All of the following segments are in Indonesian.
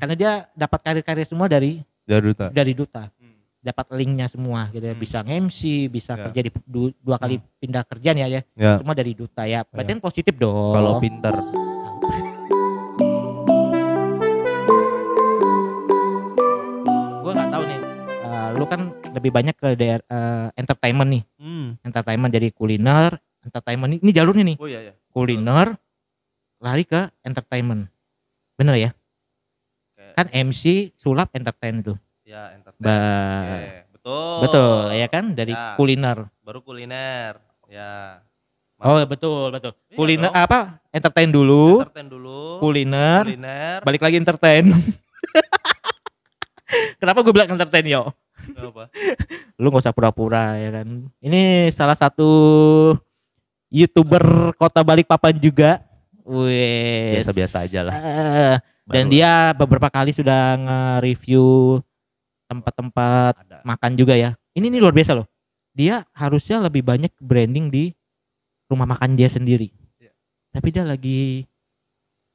Karena dia dapat karir-karir semua dari duta. Dapat linknya semua gitu ya, bisa nge-MC, bisa kerja di dua kali pindah kerjaan ya. Semua dari duta ya. Berarti positif dong. Kalau pinter. Gue nggak tahu nih. Lu kan lebih banyak ke entertainment nih. Entertainment jadi kuliner, entertainment ini jalurnya nih. Oh, iya. Kuliner, lari ke entertainment. Bener ya? Kayak kan MC, sulap, entertain itu. Ya, entertainment. Betul ya kan, dari kuliner. Baru kuliner. Ya. Oh, betul. Iya, kuliner dong. Entertain dulu. Kuliner. Balik lagi entertain. Kenapa gue bilang entertain, yo? Kenapa? Lu gak usah pura-pura ya kan. Ini salah satu YouTuber Kota Balikpapan juga. Wih, biasa-biasa aja lah. Dan dia beberapa kali sudah nge-review tempat-tempat makan juga ya. Ini luar biasa loh. Dia harusnya lebih banyak branding di rumah makan dia sendiri. Yeah. Tapi dia lagi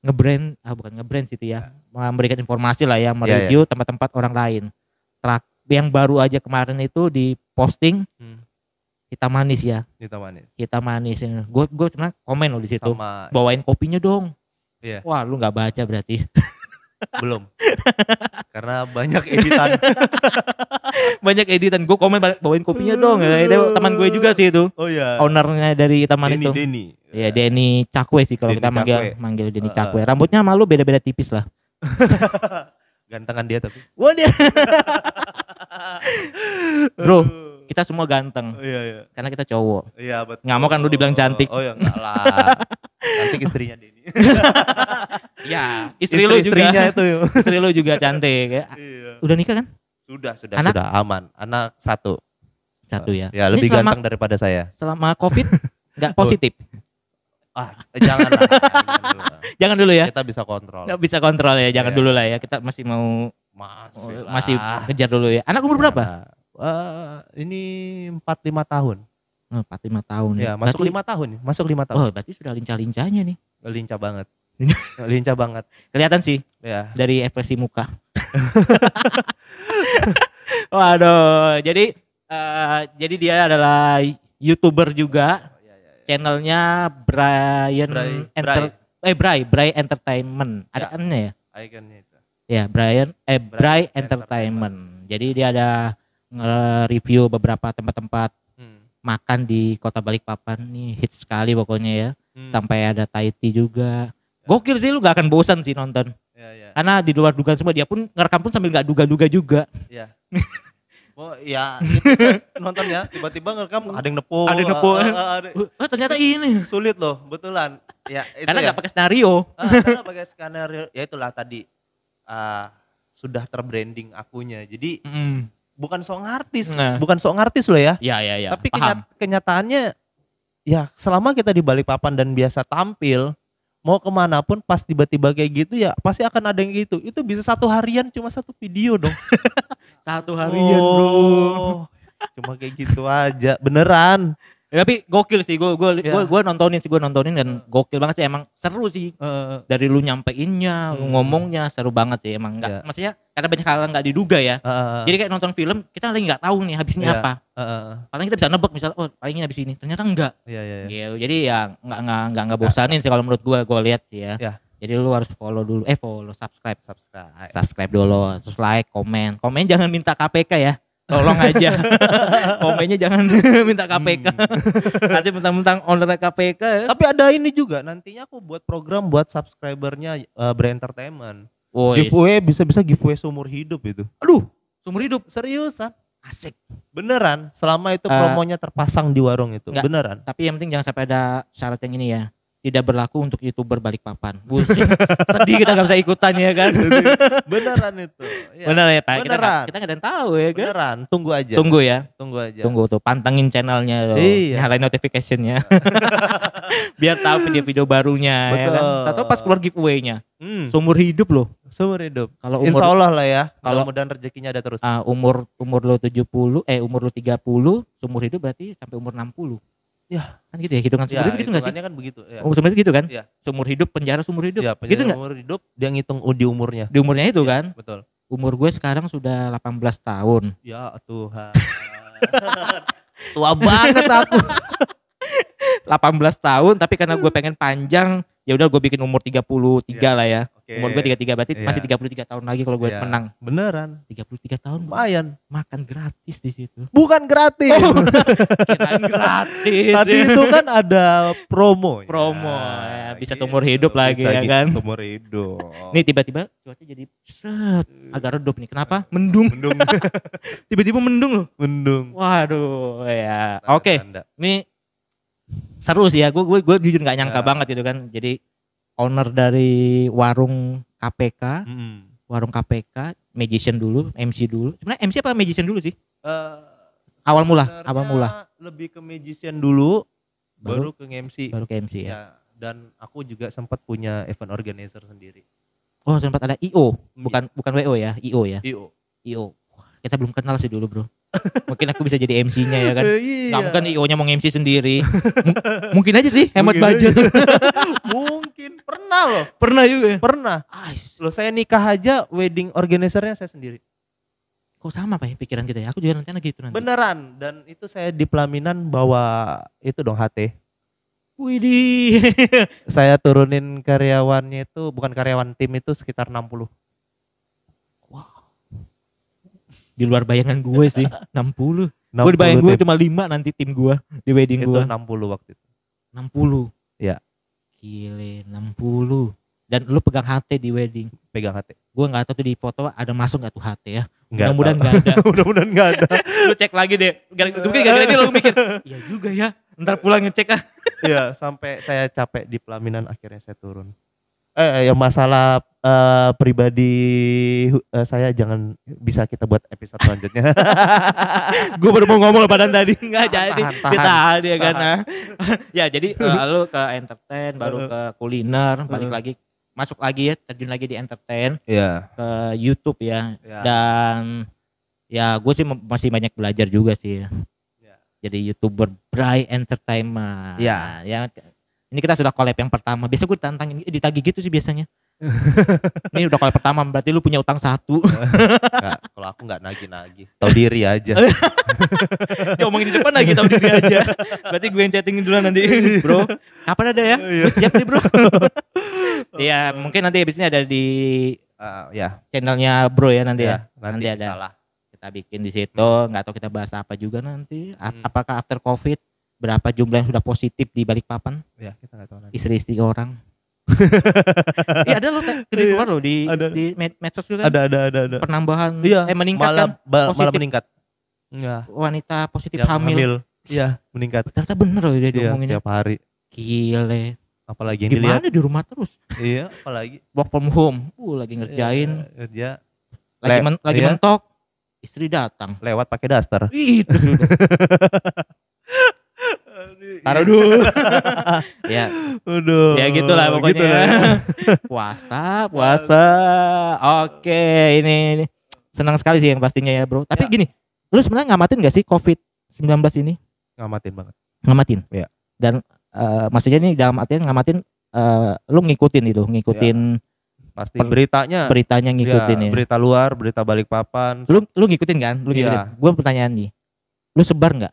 bukan nge-brand gitu ya. Yeah. Memberikan informasi lah ya, mereview tempat-tempat orang lain. Yang baru aja kemarin itu di posting Kita manis. Gue sebenarnya komen loh di situ. Bawain kopinya dong. Yeah. Wah, lu nggak baca berarti. Belum, karena banyak editan. Gue komen bawain kopinya dong. Teman gue juga sih itu. Oh iya. Ownernya dari teman itu. Denny. Iya, Denny Cakwe sih kalau kita manggil Denny Cakwe. Rambutnya malu beda-beda tipis lah. Gantengan dia tapi. Wah dia. Bro, kita semua ganteng. Iya. Karena kita cowok. Iya betul. Nggak mau kan lu dibilang cantik. Oh iya enggak lah. Cantik istrinya Denny. Ya, istri lu juga cantik. Iya. Udah nikah kan? Sudah aman. Anak satu ya. Ya, lebih ganteng daripada saya. Selama Covid enggak positif. Jangan dulu ya. Kita bisa kontrol. Enggak bisa kontrol ya, jangan dulu lah ya. Kita masih mau masih kejar dulu ya. Anak umur berapa? Ini 4-5 tahun. 4-5 tahun ya. Masuk 5 tahun. Oh, berarti sudah lincah-lincahnya nih. Lincah banget. Kelihatan sih dari ekspresi muka. Waduh, jadi dia adalah YouTuber juga. Ya. Channelnya Brian Entertainment. Ada ikonnya ya? Ikonnya itu. Ya, Brian Entertainment. Jadi dia ada nge-review beberapa tempat-tempat makan di Kota Balikpapan nih, hits sekali pokoknya ya. Sampai ada Taiti juga. Gokil sih, lu gak akan bosan sih nonton. Ya. Karena di luar dugaan semua, dia pun ngerekam pun sambil gak duga-duga juga. Iya. Oh iya, nonton ya, tiba-tiba ngerekam ada yang nepo. Ternyata ini. Sulit loh, betulan. Ya, itu karena gak pakai skenario. Karena pakai skenario, ya itulah tadi. Sudah terbranding akunya, jadi bukan sok artis loh ya. Iya. Tapi kenyataannya, ya selama kita di Balikpapan dan biasa tampil, mau kemana pun pas tiba-tiba kayak gitu ya pasti akan ada yang gitu. Itu bisa satu harian cuma satu video dong. Satu harian bro. Cuma kayak gitu aja, beneran. Ya, tapi gokil sih, gue nontonin dan gokil banget sih, emang seru sih. Dari lu nyampeinnya, ngomongnya seru banget sih emang. Enggak, maksudnya karena banyak hal yang nggak diduga ya. Jadi kayak nonton film, kita lagi nggak tahu nih habisnya apa. Paling kita bisa nebak misalnya, oh palingnya habis ini, ternyata enggak. Yeah. Jadi ya nggak bosanin sih kalau menurut gue lihat sih ya. Yeah. Jadi lu harus subscribe dulu, terus like, komen jangan minta KPK ya. Tolong aja. Komennya jangan minta KPK. Nanti mentang-mentang owner KPK. Ya. Tapi ada ini juga, nantinya aku buat program buat subscribernya Brand Entertainment. Oh, giveaway bisa-bisa giveaway seumur hidup itu. Aduh, seumur hidup seriusan. Asik. Beneran, selama itu promonya terpasang di warung itu. Enggak, beneran. Tapi yang penting jangan sampai ada syarat yang ini ya. Tidak berlaku untuk YouTuber Balikpapan. Buset. Sedih kita gak bisa ikutan ya kan. Beneran itu. Ya. Bener ya Pak. Beneran. Kita gak ada yang tahu ya kan. Beneran. Tunggu aja. Tunggu tuh, pantengin channelnya loh. Iya. Nyalain notification-nya. Biar tahu video-video barunya. Betul. Ya kan. Atau pas keluar giveaway-nya. Seumur hidup loh. Seumur hidup. Kalau umur, insya Allah lah ya. Kalau mudah-mudahan rezekinya ada terus. Umur lu 30, seumur hidup berarti sampai umur 60. Ya, kan gitu ya, hitungan seumur hidup gitu enggak sih? Kan begitu, ya. Oh, sebenarnya gitu kan? Ya. Seumur hidup, penjara seumur hidup. Ya, penjara gitu enggak? Seumur hidup dia ngitung di umurnya. Di umurnya itu ya, kan? Betul. Umur gue sekarang sudah 18 tahun. Ya Tuhan. Tua banget aku. 18 tahun, tapi karena gue pengen panjang, ya udah gue bikin umur 33 ya, lah ya. Okay. Umur gue 33 berarti ya, masih 33 tahun lagi kalau gue ya, menang. Beneran. 33 tahun. Lumayan. Makan gratis di situ. Bukan gratis. Oh, kirain gratis. Tadi itu kan ada promo. Promo. Ya, bisa gitu, seumur hidup lagi ya gitu, kan. Seumur hidup. Nih tiba-tiba cuaca jadi set, agak redup nih. Kenapa? Mendung. Mendung. Tiba-tiba mendung loh. Mendung. Waduh ya. Oke. Okay. Nih seru sih ya, gue jujur nggak nyangka ya, banget gitu kan. Jadi owner dari warung KPK, warung KPK, magician dulu, MC dulu. Sebenarnya MC apa magician dulu sih? Awal mula. Lebih ke magician dulu, baru ke MC. Baru ke MC ya. Dan aku juga sempat punya event organizer sendiri. Oh sempat ada IO, bukan WO ya, IO ya. IO. Kita belum kenal sih dulu bro. Mungkin aku bisa jadi MC-nya ya kan. Iya. Gak mungkin IO-nya mau MC sendiri. Mungkin aja sih hemat budget. Mungkin pernah loh. Pernah juga. Pernah. Loh saya nikah aja wedding organizer-nya saya sendiri. Kok sama Pak ya pikiran kita ya? Aku juga nanti lagi itu nanti. Beneran, dan itu saya di pelaminan bawa itu dong HT. Widih. Saya turunin karyawannya itu, bukan karyawan tim itu sekitar 60. Di luar bayangan gue sih, 60. Gue di bayangan gue cuma 5 nanti tim gue di wedding gue. Itu 60 waktu itu. 60? Ya. Gile, 60. Dan lu pegang HT di wedding? Pegang HT. Gue gak tahu tuh di foto ada masuk gak tuh HT ya. Mudah-mudahan gak ada. Mudah-mudahan gak ada. Lu cek lagi deh. Mungkin gara-gara ini lu mikir, iya juga ya, ntar pulang ngecek ah. Iya, sampai saya capek di pelaminan akhirnya saya turun. Yang masalah pribadi saya jangan bisa kita buat episode selanjutnya. Gue baru mau ngomong padahal tadi nggak jadi. Tahan ya kan. Ya jadi lalu ke entertain, baru ke kuliner, balik lagi masuk lagi ya, terjun lagi di entertain, ke YouTube ya. Dan ya gue sih masih banyak belajar juga sih. Jadi YouTuber Brian Entertainment. Ya. Ya. Ini kita sudah collab yang pertama. Biasa gue ditantangin, ditagi gitu sih biasanya. Ini udah collab pertama, berarti lu punya utang 1. Nggak, kalau aku nggak nagih-nagih. Tahu diri aja. Dia omongin di depan lagi, tahu diri aja. Berarti gue yang chattingin dulu nanti. Bro, kapan ada ya? Gue siap nih bro. Iya, mungkin nanti abis ini ada di channelnya bro ya nanti ya. Nanti ada. Salah. Kita bikin di situ, nggak tahu kita bahas apa juga nanti. Apakah after COVID? Berapa jumlah yang sudah positif di Balikpapan? Ya, kita enggak tahu nanti. Istri-istri orang. Iya, ada lo keluar lo di medsos juga kan? Ada. Penambahan meningkat malah, kan? Malah meningkat. Ya. Wanita positif hamil. Iya, meningkat. Ternyata bener loh dia diomonginnya. Tiap hari. Gile. Apalagi yang dilihat. Gimana di rumah terus? Iya, apalagi work from home. Lagi ngerjain. Kerja. Lagi mentok. Istri datang. Lewat pakai daster. Itu juga. Taruh dulu. Ya. Udah. Ya gitulah pokoknya. Gitu lah. Puasa. Oke, ini senang sekali sih yang pastinya ya, Bro. Tapi gini, lu sebenarnya ngamatin gak sih COVID-19 ini? Ngamatin banget. Ngamatin. Iya. Dan maksudnya ini dalam artian ngamatin lu ngikutin pasti beritanya ngikutin ya. Berita luar, berita Balikpapan. Lu ngikutin kan? Lu ngikutin. Ya. Gua pertanyaan nih. Lu sebar enggak?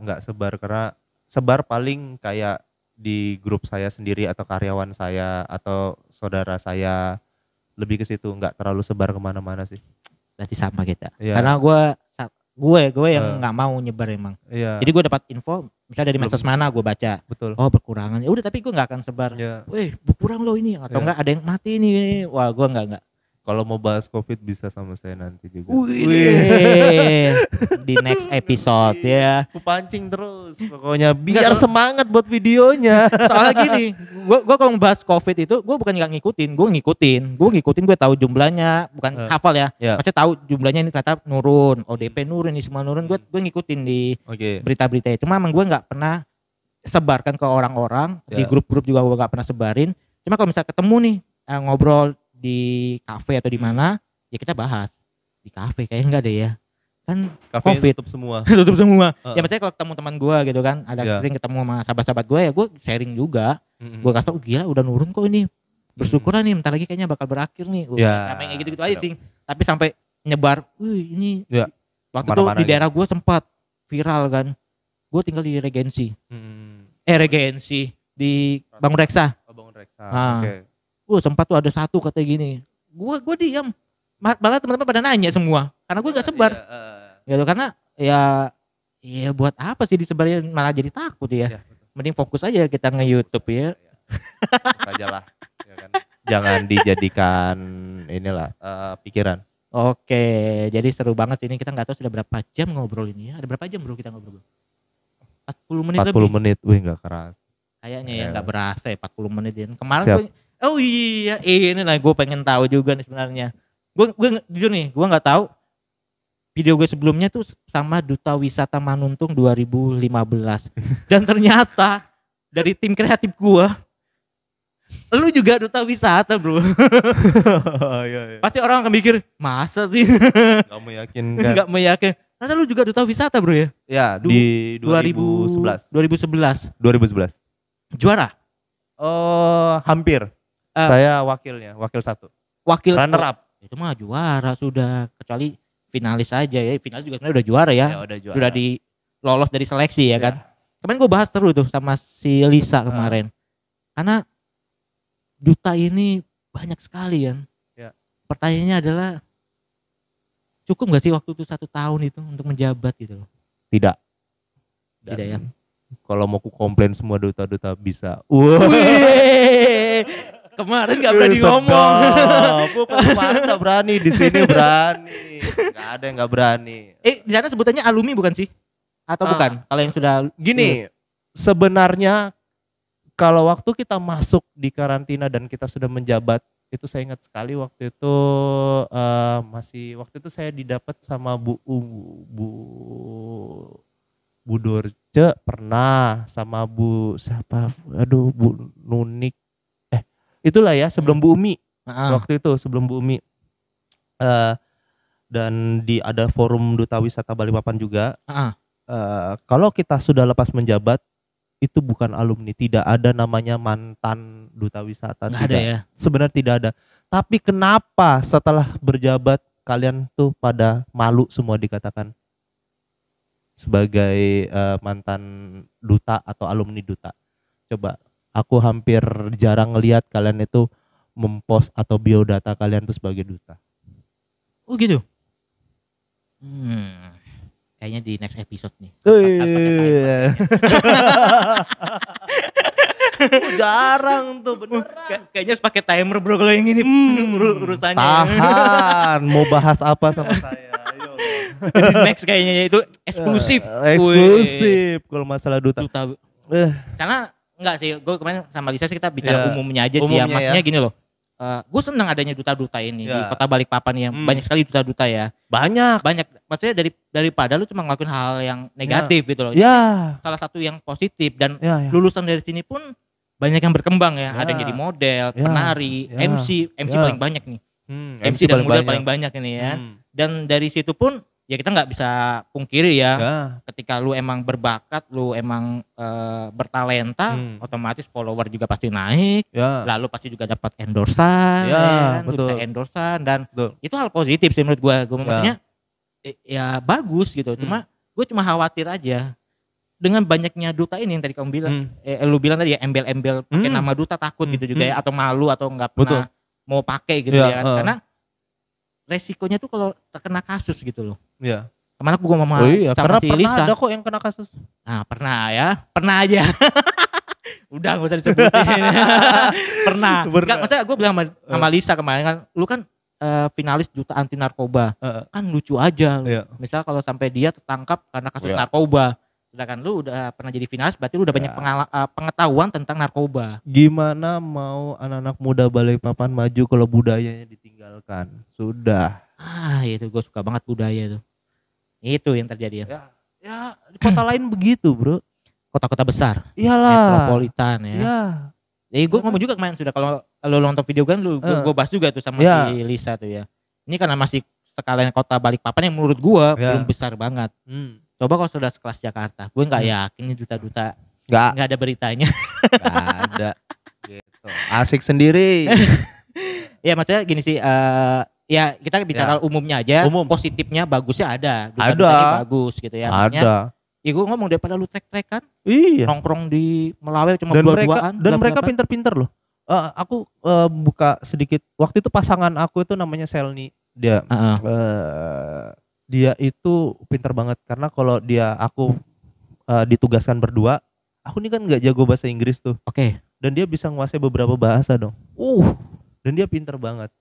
Enggak sebar, karena sebar paling kayak di grup saya sendiri atau karyawan saya atau saudara saya, lebih ke situ, nggak terlalu sebar kemana-mana sih. Berarti sama kita, karena gue yang nggak mau nyebar emang. Jadi gue dapat info misalnya dari medsos mana gue baca, betul. Oh berkurangan, ya udah, tapi gue nggak akan sebar. Berkurang lo ini atau nggak ada yang mati ini, wah gue nggak. Kalau mau bahas COVID bisa sama saya nanti juga. Di next episode ya. Kupancing terus pokoknya biar semangat buat videonya. Soalnya gini, gue kalau membahas COVID itu gue bukan nggak ngikutin, gue ngikutin, gue tahu jumlahnya, bukan hafal ya. Maksudnya tahu jumlahnya ini ternyata nurun, ODP nurun, ini semua nurun. Gue ngikutin di berita-berita. Cuma emang gue nggak pernah sebarkan ke orang-orang, di grup-grup juga gue nggak pernah sebarin. Cuma kalau misalnya ketemu nih ngobrol di kafe atau di mana, ya kita bahas. Di kafe kayaknya enggak deh ya. kan COVID tutup semua. Tutup semua. Ya maksudnya kalau ketemu teman gue gitu kan, ada sering ketemu sama sahabat-sahabat gue ya gue sharing juga. Gue kasih tau, gila udah nurun kok ini. Bersyukurlah nih, bentar lagi kayaknya bakal berakhir nih. Sampai kayak gitu-gitu aja sih. Tapi sampai nyebar, wih ini waktu itu di daerah gue sempat viral kan. Gue tinggal di Regensi. Regensi di Bangun Reksa. Oh, Bangun Reksa. Nah. Oke. Sempat tuh ada satu katanya gini. Gue diam. Malah teman-teman pada nanya semua karena gue gak sebar. Gitu karena ya buat apa sih disebarin, malah jadi takut ya. Mending fokus aja kita nge-YouTube ya. Sajalah. Ya kan? Jangan dijadikan inilah pikiran. Oke, jadi seru banget sih ini, kita nggak tahu sudah berapa jam ngobrol ini ya. Ada berapa jam bro kita ngobrol? 40 menit 40 lebih. 40 menit, wih nggak keras. Kayaknya ya nggak berasa ya 40 menit. Kemarin gue, oh iya ini lah gue pengen tahu juga nih sebenarnya. Gue jujur nih, gue nggak tahu video gue sebelumnya tuh sama Duta Wisata Manuntung 2015 dan ternyata dari tim kreatif gue. Lu juga duta wisata bro. Pasti orang akan mikir masa sih. Gak meyakinkan. Gak meyakinkan. Ternyata lu juga duta wisata bro ya. Ya di 2011. Juara. Hampir. Saya wakilnya, wakil satu. Wakil runner up. Itu mah juara sudah, kecuali finalis aja ya. Finalis juga sebenarnya udah juara ya. Ya udah juara. Sudah di lolos dari seleksi ya kan. Kemarin gue bahas seru tuh sama si Lisa kemarin. Karena duta ini banyak sekali kan. Ya. Pertanyaannya adalah cukup gak sih waktu itu 1 tahun itu untuk menjabat gitu? Tidak. Dan tidak ya. Kalau mau ku komplain semua duta-duta bisa. Wih, kemarin gak berani ngomong. Kemarin gak berani, di sini berani. Gak ada yang gak berani. Di sana sebutannya alumni bukan sih? Atau bukan? Kalau yang sudah gini, sebenarnya kalau waktu kita masuk di karantina dan kita sudah menjabat, itu saya ingat sekali waktu itu masih waktu itu saya didapat sama Bu Dorce pernah, sama Bu siapa? Aduh, Bu Nunik. Itulah ya sebelum Bu Umi. Waktu itu sebelum Bu Umi. Dan di ada forum Duta Wisata Balikpapan juga. Kalau kita sudah lepas menjabat itu bukan alumni, tidak ada namanya mantan duta wisata, tidak ada ya? Sebenarnya tidak ada. Tapi kenapa setelah berjabat kalian tuh pada malu semua dikatakan sebagai mantan duta atau alumni duta? Coba, aku hampir jarang ngelihat kalian itu mempost atau biodata kalian tuh sebagai duta. Oh gitu? Kayaknya di next episode nih. Jarang tuh beneran. Kayaknya harus pakai timer bro kalau yang ini. Urusannya. Tahan, mau bahas apa sama saya. Jadi next kayaknya itu eksklusif. Eksklusif kalau masalah duta. Karena enggak sih, gue kemarin sama Lisa sih kita bicara umumnya aja sih ya. Maksudnya gini loh. Gue senang adanya duta-duta ini di Kota Balikpapan ya. Banyak sekali duta-duta ya. Banyak. Maksudnya daripada lu cuma ngelakuin hal yang negatif gitu loh. Salah satu yang positif dan lulusan dari sini pun banyak yang berkembang ya. Ada yang jadi model, penari, MC paling banyak nih. MC dan muda paling banyak ini ya. Dan dari situ pun ya kita nggak bisa pungkiri ya. Ketika lu emang berbakat, lu emang bertalenta, otomatis follower juga pasti naik. Lalu pasti juga dapat endorsan, lu bisa endorsan dan itu hal positif sih menurut gue. Gue maksudnya ya bagus gitu. Cuma gue cuma khawatir aja dengan banyaknya duta ini yang tadi kamu bilang, lu bilang tadi ya embel-embel pakai nama duta, takut gitu juga ya, atau malu atau nggak pernah mau pakai gitu ya. Karena resikonya tuh kalau terkena kasus gitu loh. Iya. Kemana aku gua mama sama si Lisa. Pernah ada kok yang kena kasus. Nah, pernah ya. Pernah aja. Udah gak usah disebutin. Pernah. Enggak, maksudnya gue bilang sama Lisa kemarin kan, lu kan finalis duta anti narkoba. Kan lucu aja. Misal kalau sampai dia tertangkap karena kasus narkoba. Sedangkan lu udah pernah jadi finalis, berarti lu udah banyak pengetahuan tentang narkoba. Gimana mau anak-anak muda Balikpapan maju kalau budayanya ditinggalkan? Sudah. Itu gue suka banget budaya tuh. Itu yang terjadi ya. Ya di kota lain begitu bro. Kota-kota besar. Iyalah. Metropolitan ya. Jadi gue ngomong juga kemarin sudah, kalau lu nonton video kan, gue bahas juga tuh sama si Lisa tuh ya. Ini karena masih sekalian kota Balikpapan yang menurut gue belum besar banget. Coba kalau sudah sekelas Jakarta, gue nggak yakin duta-duta nggak ada beritanya. Nggak ada. Gitu. Asik sendiri. Ya maksudnya gini sih, ya kita bicara umumnya aja. Umum. Positifnya bagusnya ada. Duta-dutanya bagus gitu ya. Makanya, ada. Ya gue ngomong daripada lu trek-trekan, nongkrong di Melawe cuma dua-duaan. Dan mereka pinter-pinter loh. Aku buka sedikit, waktu itu pasangan aku itu namanya Selni, dia dia itu pintar banget karena kalau dia aku ditugaskan berdua, aku ini kan nggak jago bahasa Inggris tuh, dan dia bisa menguasai beberapa bahasa dong, dan dia pintar banget.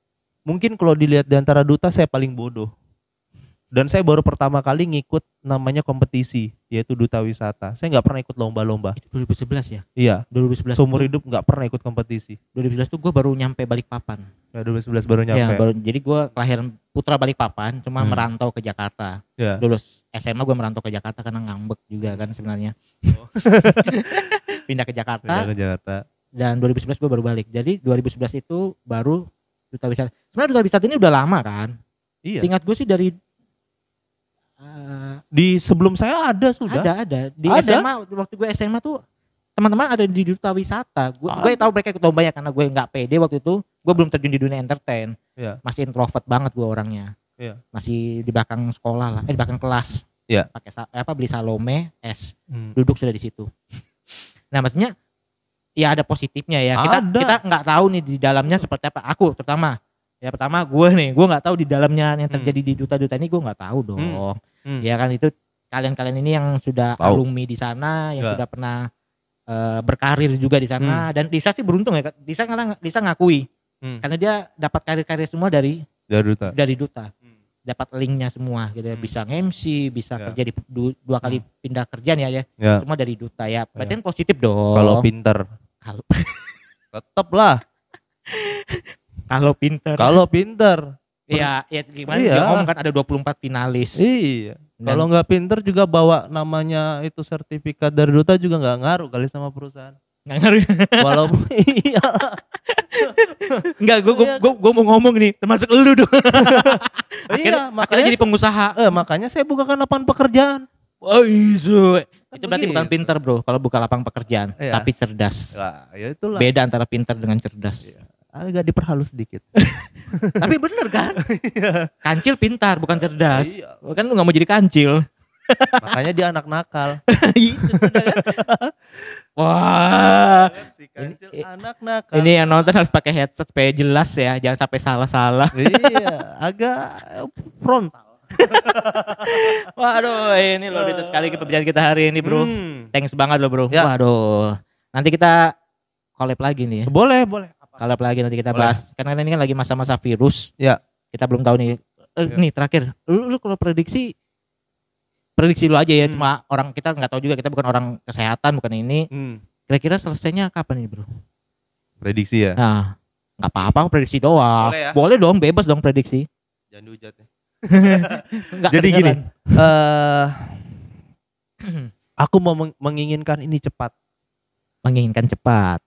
Mungkin kalau dilihat di antara duta saya paling bodoh, dan saya baru pertama kali ngikut namanya kompetisi yaitu Duta Wisata. Saya gak pernah ikut lomba-lomba. Itu 2011 ya? Iya, 2011. Seumur hidup gak pernah ikut kompetisi. 2011 tuh gue baru nyampe Balikpapan. Ya 2011 baru nyampe ya, jadi gue kelahiran putra Balikpapan, cuma merantau ke Jakarta. Lulus SMA gue merantau ke Jakarta karena ngambek juga kan sebenarnya. Pindah ke Jakarta. Pindah ke Jakarta. Dan 2011 gue baru balik. Jadi 2011 itu baru Duta Wisata. Sebenarnya Duta Wisata ini udah lama kan? Iya. Seingat gue sih dari di sebelum saya ada sudah. Ada di ada? SMA waktu gue SMA tuh teman-teman ada di Duta Wisata. Gue tahu mereka ikut lomba ya karena gue nggak pede waktu itu. Gue belum terjun di dunia entertain. Masih introvert banget gue orangnya. Masih di belakang sekolah lah, di belakang kelas. Pakai beli salome es, duduk sudah di situ. Nah maksudnya ya ada positifnya ya. Kita nggak tahu nih di dalamnya seperti apa. Aku terutama ya pertama gue nggak tahu di dalamnya yang terjadi di duta-duta ini gue nggak tahu dong. Ya kan itu kalian-kalian ini yang sudah alumni di sana, yang sudah pernah berkarir juga di sana. Dan Lisa sih beruntung ya, Lisa ngakui karena dia dapat karir-karir semua dari duta, dapat linknya semua, gitu ya. Bisa MC, bisa kerja di dua kali pindah kerjaan ya, semua dari duta ya. Berarti kan positif dong. Kalau pinter, tetap lah. Kalau pinter. Ya gimana dia ngomong kan ada 24 finalis. Iya. Kalau nggak pinter juga bawa namanya itu sertifikat dari duta juga nggak ngaruh kali sama perusahaan. Nggak ngaruh. Walaupun iya. Nggak, gue mau ngomong nih termasuk elu dong. Akhirnya, makanya jadi pengusaha. Makanya saya bukakan lapangan pekerjaan. Oh isu. Itu berarti bukan pinter bro. Kalau buka lapangan pekerjaan, tapi cerdas. Nah, ya itulah. Beda antara pinter dengan cerdas. Agak diperhalus sedikit. Tapi bener kan? Kancil pintar bukan cerdas. Kan lu gak mau jadi kancil. Makanya dia anak nakal. Wah, si kancil anak nakal. Ini yang nonton harus pakai headset supaya jelas ya, jangan sampai salah-salah. Iya, agak frontal. Waduh, ini loh itu sekali perbincangan kita hari ini, bro. Thanks banget loh, bro. Waduh. Nanti kita collab lagi nih. Boleh, boleh. Kalau lagi nanti kita bahas, karena ini kan lagi masa-masa virus, kita belum tahu nih. Nih terakhir, lu kalau prediksi lu aja ya, cuma orang kita nggak tahu juga, kita bukan orang kesehatan, bukan ini. Kira-kira selesainya kapan nih bro? Prediksi ya? Nah, nggak apa-apa, prediksi doang. Boleh, ya? Boleh dong, bebas dong prediksi. Jangan dihujat ya. Jadi gini, aku mau menginginkan ini cepat. Menginginkan cepat.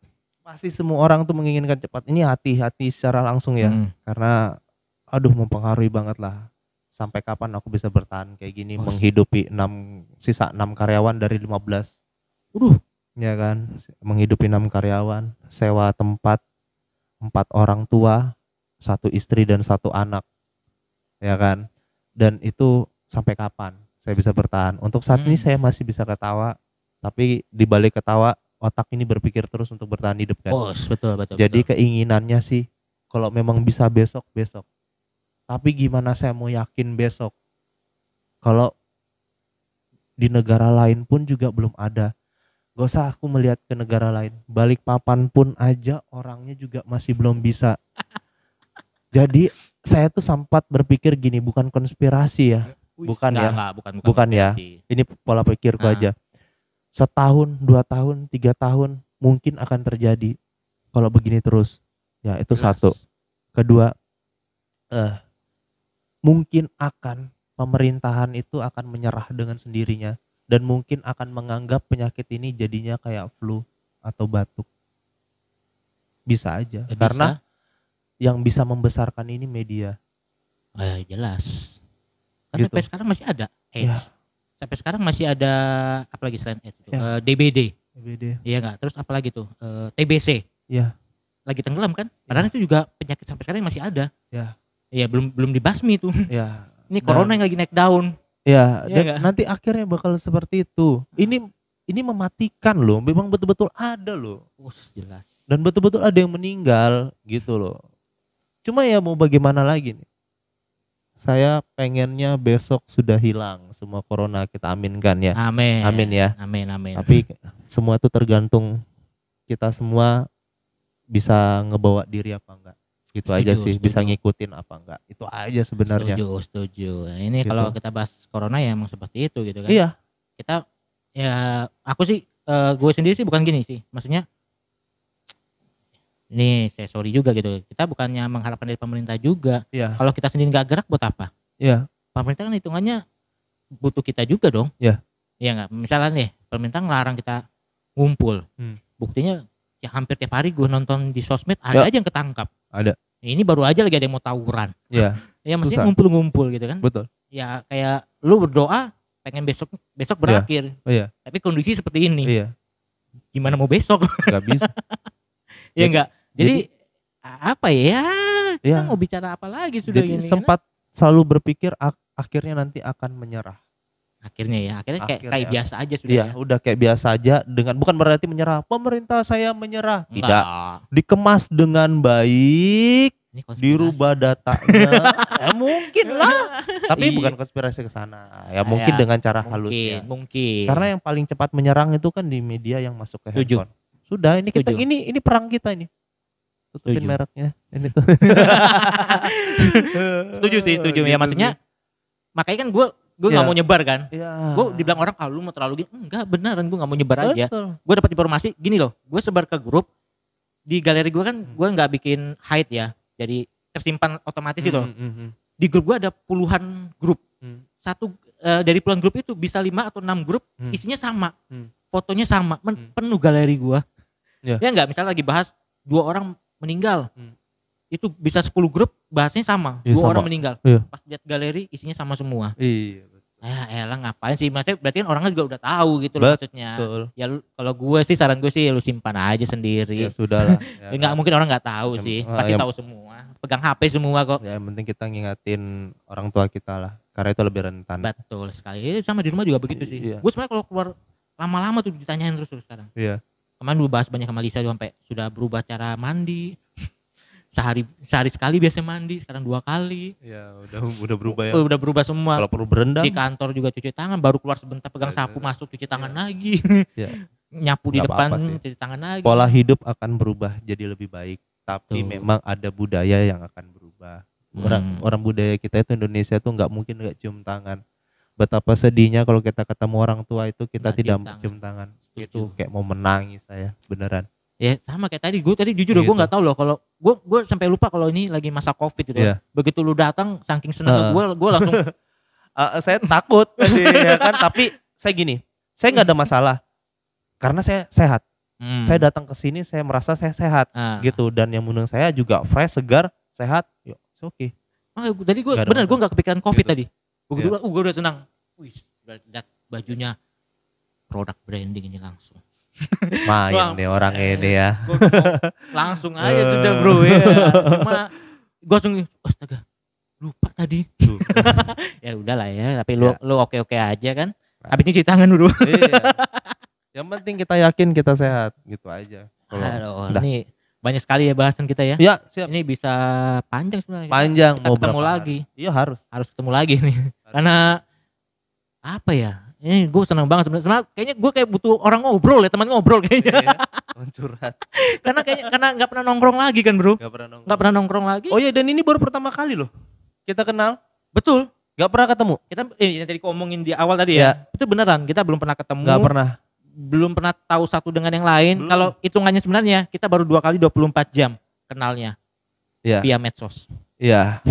Pasti semua orang tuh menginginkan cepat. Ini hati-hati secara langsung ya, karena aduh mempengaruhi banget lah. Sampai kapan aku bisa bertahan kayak gini, menghidupi sisa 6 karyawan dari 15. Ya kan, menghidupi 6 karyawan, sewa tempat, 4 orang tua, 1 istri dan 1 anak. Ya kan? Dan itu sampai kapan saya bisa bertahan? Untuk saat ini saya masih bisa ketawa, tapi di balik ketawa otak ini berpikir terus untuk bertahan hidup kan. Betul. Jadi keinginannya sih kalau memang bisa besok. Tapi gimana saya mau yakin besok? Kalau di negara lain pun juga belum ada. Gak usah aku melihat ke negara lain. Balikpapan pun aja orangnya juga masih belum bisa. Jadi saya tuh sempat berpikir gini, bukan konspirasi ya. Bukan. Ini pola pikirku aja. Setahun, 2 tahun, 3 tahun mungkin akan terjadi kalau begini terus. Ya itu jelas. Satu. Kedua, mungkin akan pemerintahan itu akan menyerah dengan sendirinya dan mungkin akan menganggap penyakit ini jadinya kayak flu atau batuk. Bisa aja. Karena yang bisa membesarkan ini media. Jelas. Karena sampai sekarang masih ada AIDS. Ya. Sampai sekarang masih ada apalagi selain AIDS itu? Ya. DBD. DBD. Iya enggak? Terus apalagi tuh? TBC. Iya. Lagi tenggelam kan? Padahal itu juga penyakit sampai sekarang masih ada. Iya. Iya, belum dibasmi tuh. Iya. Ini corona yang lagi naik daun. Iya, ya, dan gak? Nanti akhirnya bakal seperti itu. Ini mematikan loh. Memang betul-betul ada loh. Jelas. Dan betul-betul ada yang meninggal gitu loh. Cuma ya mau bagaimana lagi nih? Saya pengennya besok sudah hilang semua corona, kita aminkan ya. Amin. Amin ya. Amin, amin. Tapi semua itu tergantung kita semua bisa ngebawa diri apa enggak. Gitu setuju, aja sih, setuju. Bisa ngikutin apa enggak. Itu aja sebenarnya. Setuju. Ini gitu. Kalau kita bahas corona ya emang seperti itu gitu kan. Iya. Kita ya aku sih gue sendiri sih bukan gini sih. Maksudnya ini saya sorry juga gitu, kita bukannya mengharapkan dari pemerintah juga. Yeah. Kalau kita sendiri gak gerak buat apa? Yeah. Pemerintah kan hitungannya butuh kita juga dong. Iya. Yeah. Iya gak? Misalnya nih pemerintah ngelarang kita ngumpul. Buktinya ya hampir tiap hari gue nonton di sosmed ada aja yang ketangkap. Ada. Ini baru aja lagi ada yang mau tawuran. Iya. Yeah. Ya maksudnya ngumpul-ngumpul gitu kan. Betul. Ya kayak lu berdoa pengen besok berakhir. Yeah. Oh, yeah. Tapi kondisi seperti ini. Iya. Yeah. Gimana mau besok? Gak bisa. Iya gak? Jadi apa ya? Kita mau bicara apa lagi sudah ini? Jadi sempat karena selalu berpikir akhirnya nanti akan menyerah. Akhirnya kayak biasa aja sudah. Iya, ya. Udah kayak biasa aja dengan bukan berarti menyerah. Pemerintah saya menyerah. Tidak. Enggak. Dikemas dengan baik. Dirubah datanya. Ya mungkin lah. Tapi bukan konspirasi ke sana. Ya mungkin dengan cara halusnya. Mungkin. Karena yang paling cepat menyerang itu kan di media yang masuk ke handphone. Sudah, ini kita ini perang kita ini. Tutupin mereknya ini tuh. setuju ya maksudnya. Makanya kan gue nggak mau nyebar kan. Yeah. Gue dibilang orang lu mau terlalu gini. Enggak, beneran gue nggak mau nyebar aja. Gue dapat informasi gini loh. Gue sebar ke grup di galeri gue kan. Gue nggak bikin hide ya. Jadi tersimpan otomatis itu. Di grup gue ada puluhan grup. Satu dari puluhan grup itu bisa 5 atau 6 grup isinya sama, fotonya sama, penuh galeri gue. Yeah. Ya nggak, misalnya lagi bahas 2 orang meninggal, itu bisa 10 grup bahasnya sama, 2 orang meninggal. Iya. Pas lihat galeri isinya sama semua. Iya. Elah ngapain sih, maksudnya berarti kan orangnya juga udah tahu gitu loh maksudnya. Betul. Ya kalau gue sih, saran gue sih ya lu simpan aja sendiri. Ya sudahlah. Ya, nggak mungkin orang nggak tahu sih, pasti tahu semua. Pegang HP semua kok. Ya yang penting kita ngingatin orang tua kita lah, karena itu lebih rentan. Betul sekali. Sama di rumah juga begitu sih. Iya. Gue sebenarnya kalau keluar lama-lama tuh ditanyain terus sekarang. Iya. Kemarin dulu bahas banyak sama Lisa sampai sudah berubah cara mandi. Sehari sekali biasanya mandi, sekarang 2 kali. Ya udah berubah ya. Udah berubah semua. Kalau perlu berendam. Di kantor juga cuci tangan, baru keluar sebentar pegang sapu masuk cuci tangan lagi. Ya. Nyapu nggak di depan cuci tangan lagi. Pola hidup akan berubah jadi lebih baik, tapi memang ada budaya yang akan berubah. Orang budaya kita itu Indonesia tuh nggak mungkin nggak cium tangan. Betapa sedihnya kalau kita ketemu orang tua itu kita tidak cium tangan. Itu kayak mau menangis saya beneran. Ya sama kayak tadi, gue tadi jujur gue nggak tahu loh kalau gue sampai lupa kalau ini lagi masa covid gitu. Begitu lu datang saking seneng gue langsung saya takut sih, ya kan. Tapi saya gini, saya nggak ada masalah karena saya sehat. Saya datang ke sini saya merasa saya sehat gitu, dan yang mengundang saya juga fresh, segar, sehat. Oke. Tadi gue bener gue nggak kepikiran covid gitu. Tadi begitu gue udah senang, lihat bajunya, produk branding ini langsung main deh orang ini ya. Langsung aja sudah bro ya. Cuma gue langsung astaga lupa tadi. Ya udahlah ya, tapi lu oke aja kan. Habis cuci tangan dulu. Iya. Yang penting kita yakin kita sehat gitu aja. Kalau ini banyak sekali ya bahasan kita ya. Iya, siap. Ini bisa panjang sebenarnya. Panjang kita mau ketemu lagi. Iya harus ketemu lagi nih. Karena apa ya? Ini gue senang banget sebenarnya. Kayaknya gue kayak butuh orang ngobrol ya, teman ngobrol kayaknya. Curhat. karena nggak pernah nongkrong lagi kan bro? Nggak pernah nongkrong lagi. Oh iya, dan ini baru pertama kali loh kita kenal. Betul. Nggak pernah ketemu. Kita yang tadi ngomongin di awal tadi ya. Itu beneran kita belum pernah ketemu. Nggak pernah. Belum pernah tahu satu dengan yang lain. Kalau hitungannya sebenarnya kita baru 2 kali 24 jam kenalnya. Iya. Via medsos. Iya.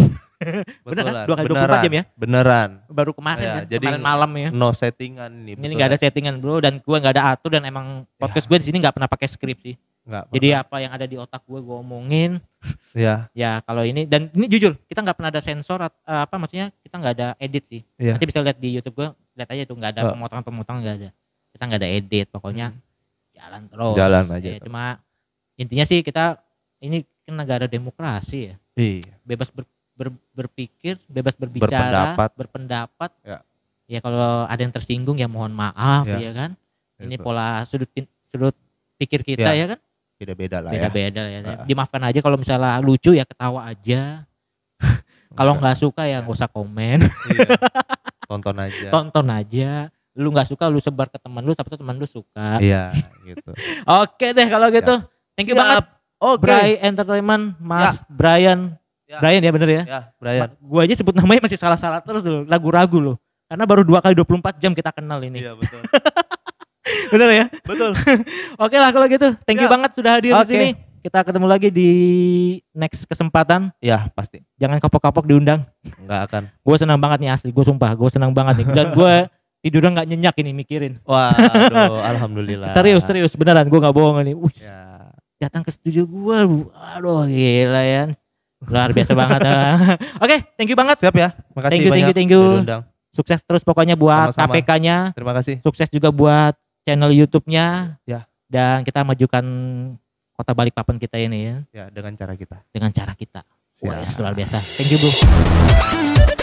Beneran 2 kali 24 jam ya? Beneran. Baru kemarin kan? Jadi kemarin malam ya. No settingan nih. Ini nggak ada settingan bro, dan gue nggak ada atur, dan emang podcast gue di sini nggak pernah pakai skrip sih. Jadi apa yang ada di otak gue omongin. Iya. Ya kalau ini, dan ini jujur kita nggak pernah ada sensor, apa maksudnya kita nggak ada edit sih. Yeah. Nanti bisa lihat di YouTube gue, lihat aja tuh nggak ada pemotongan-pemotongan, nggak ada. Kita nggak ada edit, pokoknya jalan terus. Jalan aja. Ya, cuma intinya sih kita ini kan negara demokrasi ya. Iya. Bebas berpikir, bebas berbicara, berpendapat. Ya, ya kalau ada yang tersinggung ya mohon maaf ya kan. Ini betul. Pola sudut pikir kita ya kan. Beda-beda lah, beda-beda ya. Beda ya. Dimaafkan aja kalau misalnya lucu ya ketawa aja. Kalau nggak suka ya nggak usah komen. Iya. Tonton aja. Tonton aja. Lu nggak suka lu sebar ke teman lu, tapi teman lu suka. Iya, gitu. Oke deh kalau gitu. Ya. Thank you banget. Okay. Brian Entertainment, Mas Brian. Ya. Brian ya bener ya. Ya, Brian. Gua aja sebut namanya masih salah-salah terus loh, ragu-ragu loh. Karena baru 2x24 jam kita kenal ini. Iya, betul. Bener ya? Betul. Oke lah kalau gitu. Thank you banget sudah hadir di sini. Kita ketemu lagi di next kesempatan. Ya pasti. Jangan kapok-kapok diundang. Enggak akan. Gue senang banget nih asli. Gue sumpah. Gue senang banget nih. Dan gue tidurnya nggak nyenyak ini mikirin. Wah, aduh, alhamdulillah. Serius beneran. Gue nggak bohong nih. Ya. Datang ke studio gue. Aduh gila ya. Luar biasa banget. Oke, thank you banget. Siap ya. Makasih banyak. Thank you. Sukses terus pokoknya buat KPK-nya. Terima kasih. Sukses juga buat channel YouTube-nya dan kita majukan kota Balikpapan kita ini ya. Ya, dengan cara kita. Luar biasa. Thank you, bro.